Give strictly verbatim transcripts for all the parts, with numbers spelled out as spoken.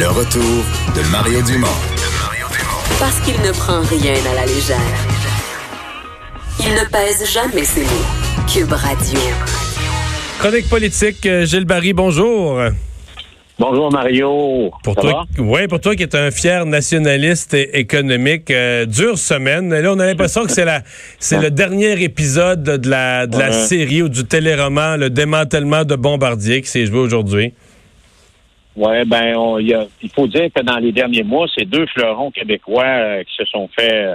Le retour de Mario Dumont. Parce qu'il ne prend rien à la légère. Il ne pèse jamais ses mots. Cube Radio. Chronique politique, Gilles Barry, bonjour. Bonjour Mario. Pour Ça toi, va? Ouais, pour toi qui est un fier nationaliste et économique, euh, dure semaine. Là, on a l'impression que c'est la, c'est le dernier épisode de la, de la ouais. série ou du téléroman, le démantèlement de Bombardier qui s'est joué aujourd'hui. Oui, ben, on, y a, il faut dire que dans les derniers mois, ces deux fleurons québécois euh, qui se sont fait euh,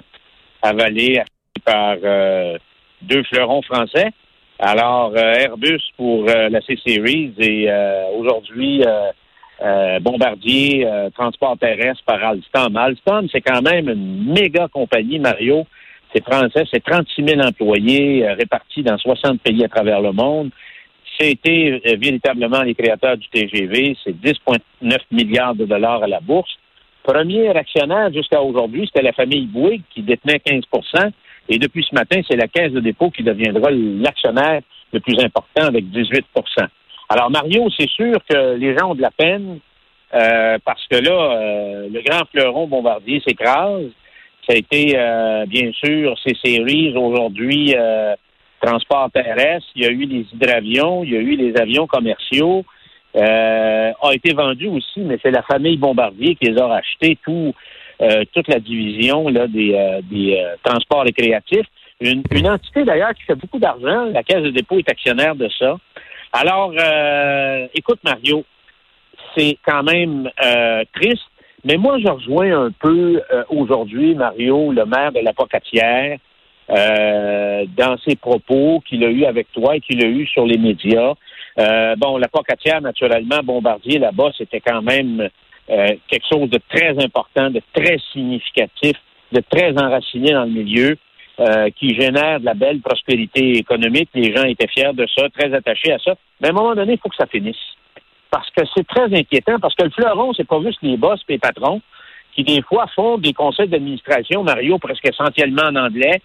avaler par euh, deux fleurons français. Alors, euh, Airbus pour euh, la C-Series et euh, aujourd'hui. Euh, Euh, Bombardier, euh, transport terrestre par Alstom. Alstom, c'est quand même une méga compagnie, Mario. C'est français, c'est trente-six mille employés euh, répartis dans soixante pays à travers le monde. C'était euh, véritablement les créateurs du T G V. C'est dix virgule neuf milliards de dollars à la bourse. Premier actionnaire jusqu'à aujourd'hui, c'était la famille Bouygues qui détenait quinze pour cent. Et depuis ce matin, c'est la Caisse de dépôt qui deviendra l'actionnaire le plus important avec dix-huit pour cent. Alors, Mario, c'est sûr que les gens ont de la peine euh, parce que là, euh, le grand fleuron Bombardier s'écrase. Ça a été, euh, bien sûr, C-Series aujourd'hui, euh, transport terrestre. Il y a eu les hydravions, il y a eu les avions commerciaux. Euh, a été vendu aussi, mais c'est la famille Bombardier qui les a rachetés, tout, euh, toute la division là, des, euh, des euh, transports récréatifs. Une, une entité, d'ailleurs, qui fait beaucoup d'argent. La Caisse de dépôt est actionnaire de ça. Alors, euh, écoute, Mario, c'est quand même euh, triste, mais moi, je rejoins un peu euh, aujourd'hui, Mario, le maire de la Pocatière, euh, dans ses propos qu'il a eu avec toi et qu'il a eu sur les médias. Euh, bon, la Pocatière, naturellement, Bombardier, là-bas, c'était quand même euh, quelque chose de très important, de très significatif, de très enraciné dans le milieu. Euh, qui génère de la belle prospérité économique. Les gens étaient fiers de ça, très attachés à ça. Mais à un moment donné, il faut que ça finisse. Parce que c'est très inquiétant, parce que le fleuron, c'est pas juste les boss et les patrons qui, des fois, font des conseils d'administration, Mario, presque essentiellement en anglais,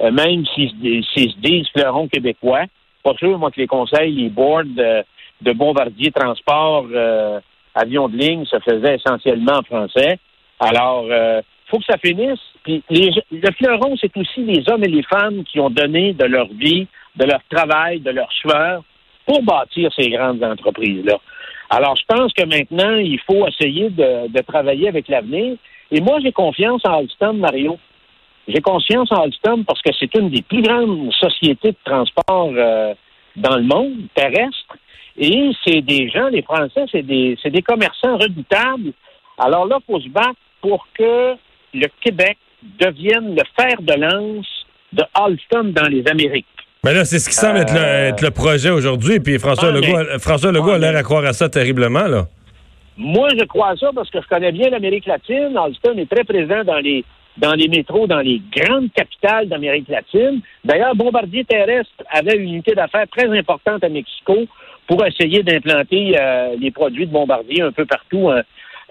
euh, même s'ils se disent fleurons québécois. Pas sûr, moi, que les conseils, les boards euh, de Bombardier Transport, euh, avions de ligne, se faisaient essentiellement en français. Alors, euh, faut que ça finisse. Puis les, le fleuron, c'est aussi les hommes et les femmes qui ont donné de leur vie, de leur travail, de leur sueur pour bâtir ces grandes entreprises-là. Alors, je pense que maintenant, il faut essayer de, de travailler avec l'avenir. Et moi, j'ai confiance en Alstom, Mario. J'ai confiance en Alstom parce que c'est une des plus grandes sociétés de transport euh, dans le monde, terrestre. Et c'est des gens, les Français, c'est des, c'est des commerçants redoutables. Alors là, il faut se battre pour que le Québec devienne le fer de lance de Alstom dans les Amériques. Mais là, c'est ce qui semble euh... être, le, être le projet aujourd'hui. Puis François ah, Legault, mais... François Legault ah, a l'air à croire à ça terriblement, là. Moi, je crois à ça parce que je connais bien l'Amérique latine. Alstom est très présent dans les, dans les métros, dans les grandes capitales d'Amérique latine. D'ailleurs, Bombardier Terrestre avait une unité d'affaires très importante à Mexico pour essayer d'implanter euh, les produits de Bombardier un peu partout hein,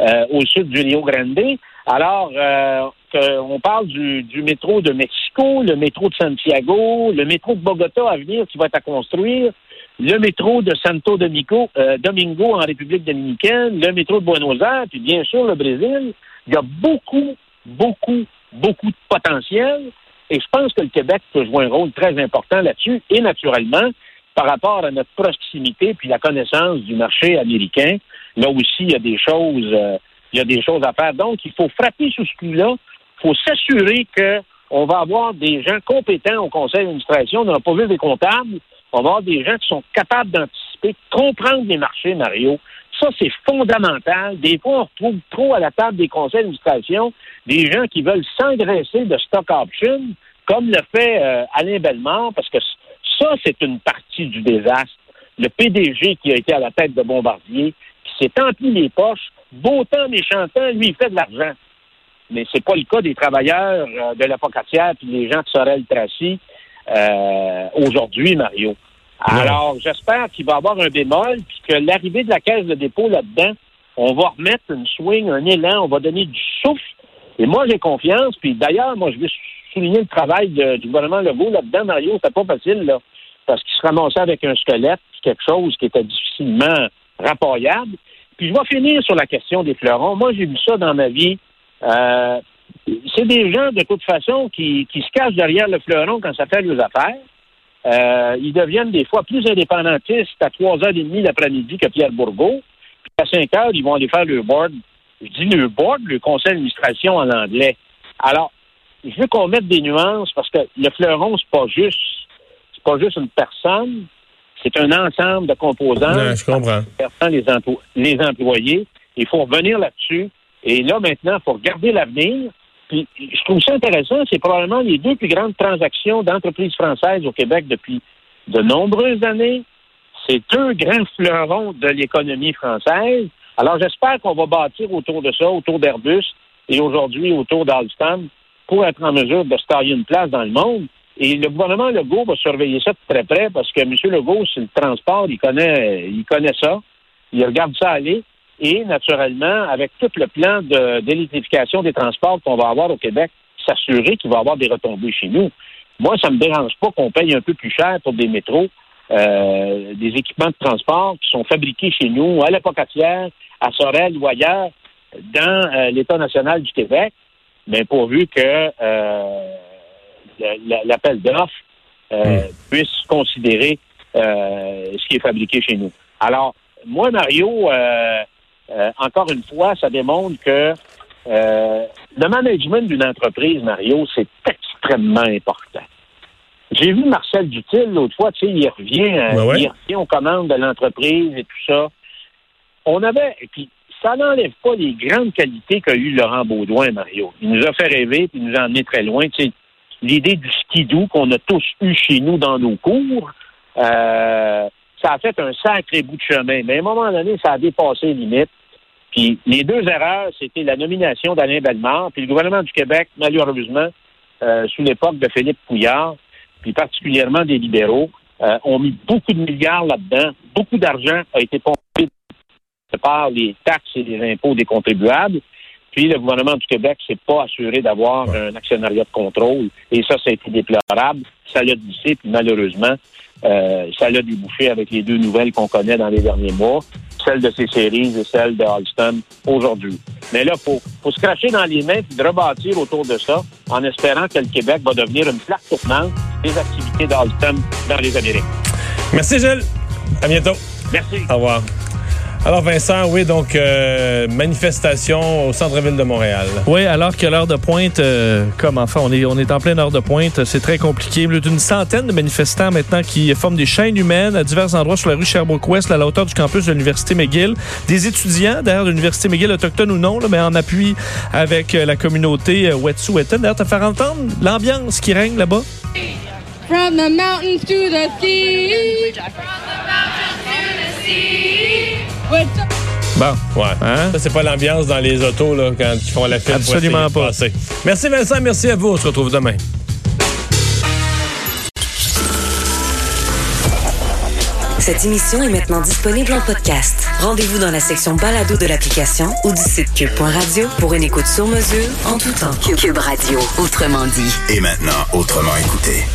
euh, au sud du Rio Grande. Alors, euh, que, on parle du, du métro de Mexico, le métro de Santiago, le métro de Bogota à venir qui va être à construire, le métro de Santo Domingo, euh, Domingo en République dominicaine, le métro de Buenos Aires, puis bien sûr le Brésil. Il y a beaucoup, beaucoup, beaucoup de potentiel et je pense que le Québec peut jouer un rôle très important là-dessus et naturellement, par rapport à notre proximité puis la connaissance du marché américain, là aussi, il y a des choses... Euh, Il y a des choses à faire. Donc, il faut frapper sous ce coup-là. Il faut s'assurer qu'on va avoir des gens compétents au conseil d'administration. On n'a pas vu des comptables. On va avoir des gens qui sont capables d'anticiper, de comprendre les marchés, Mario. Ça, c'est fondamental. Des fois, on retrouve trop à la table des conseils d'administration des gens qui veulent s'engraisser de stock option, comme le fait euh, Alain Bellemare, parce que ça, c'est une partie du désastre. Le P D G qui a été à la tête de Bombardier, qui s'est empli les poches, beau temps, méchant temps, lui, il fait de l'argent. Mais c'est pas le cas des travailleurs euh, de la Pocatière puis des gens de Sorel-Tracy euh, aujourd'hui, Mario. Alors, j'espère qu'il va y avoir un bémol puis que l'arrivée de la Caisse de dépôt là-dedans, on va remettre une swing, un élan, on va donner du souffle. Et moi, j'ai confiance. Puis d'ailleurs, moi, je veux souligner le travail de, du gouvernement Legault là-dedans, Mario. C'était pas facile, là, parce qu'il se ramassait avec un squelette puis quelque chose qui était difficilement rapportable. Puis je vais finir sur la question des fleurons. Moi, j'ai vu ça dans ma vie. Euh, c'est des gens, de toute façon, qui, qui se cachent derrière le fleuron quand ça fait les affaires. Euh, ils deviennent des fois plus indépendantistes à trois heures trente l'après-midi que Pierre Bourgault. Puis à cinq heures, ils vont aller faire le board. Je dis le board, le conseil d'administration en anglais. Alors, je veux qu'on mette des nuances parce que le fleuron, c'est pas juste, c'est pas juste une personne. C'est un ensemble de composants. Non, je comprends. Les, emplo- les employés. Il faut revenir là-dessus. Et là, maintenant, il faut regarder l'avenir. Puis, je trouve ça intéressant. C'est probablement les deux plus grandes transactions d'entreprises françaises au Québec depuis de nombreuses années. C'est deux grands fleurons de l'économie française. Alors, j'espère qu'on va bâtir autour de ça, autour d'Airbus et aujourd'hui autour d'Alstom pour être en mesure de se tailler une place dans le monde. Et le gouvernement Legault va surveiller ça de très près parce que M. Legault, c'est le transport, il connaît, il connaît ça, il regarde ça aller. Et naturellement, avec tout le plan de, d'électrification des transports qu'on va avoir au Québec, s'assurer qu'il va y avoir des retombées chez nous. Moi, ça me dérange pas qu'on paye un peu plus cher pour des métros, euh, des équipements de transport qui sont fabriqués chez nous, à la Pocatière, à Sorel ou ailleurs, dans euh, l'État national du Québec, mais pourvu que... Euh, l'appel d'offres euh, mmh. puisse considérer euh, ce qui est fabriqué chez nous. Alors, moi, Mario, euh, euh, encore une fois, ça démontre que euh, le management d'une entreprise, Mario, c'est extrêmement important. J'ai vu Marcel Dutille l'autre fois, tu sais, il revient, hein, ben ouais. il revient aux commandes de l'entreprise et tout ça. On avait, et puis ça n'enlève pas les grandes qualités qu'a eu Laurent Beaudoin, Mario. Il nous a fait rêver, puis il nous a emmené très loin, tu sais. L'idée du skidoo qu'on a tous eu chez nous dans nos cours, euh, ça a fait un sacré bout de chemin. Mais à un moment donné, ça a dépassé les limites. Puis les deux erreurs, c'était la nomination d'Alain Bellemare, puis le gouvernement du Québec, malheureusement, euh, sous l'époque de Philippe Couillard, puis particulièrement des libéraux, euh, ont mis beaucoup de milliards là-dedans. Beaucoup d'argent a été pompé par les taxes et les impôts des contribuables. Puis le gouvernement du Québec ne s'est pas assuré d'avoir ouais. un actionnariat de contrôle. Et ça, ça a été déplorable. Ça l'a glissé, puis malheureusement, euh, ça l'a débouché avec les deux nouvelles qu'on connaît dans les derniers mois, celle de C-Series et celle de Alstom aujourd'hui. Mais là, il faut, faut se cracher dans les mains et rebâtir autour de ça en espérant que le Québec va devenir une plaque tournante des activités d'Alstom dans les Amériques. Merci, Gilles. À bientôt. Merci. Au revoir. Alors Vincent, oui, donc euh, manifestation au centre-ville de Montréal. Oui, alors que l'heure de pointe, euh, comme enfin, on est on est en pleine heure de pointe, c'est très compliqué. Plus d'une centaine de manifestants maintenant qui forment des chaînes humaines à divers endroits sur la rue Sherbrooke-Ouest, à la hauteur du campus de l'Université McGill. Des étudiants, d'ailleurs, de l'Université McGill, autochtone ou non, là, mais en appui avec euh, la communauté euh, Wet'suwet'en. D'ailleurs, t'as fait entendre l'ambiance qui règne là-bas. From the mountains to the sea. From the mountains to the sea. Bon, ouais. Hein? Ça, c'est pas l'ambiance dans les autos là, quand ils font la fête. Absolument pas. Merci Vincent, merci à vous. On se retrouve demain. Cette émission est maintenant disponible en podcast. Rendez-vous dans la section balado de l'application ou du site cube point radio pour une écoute sur mesure en tout temps. Cube Radio, autrement dit. Et maintenant, autrement écouté.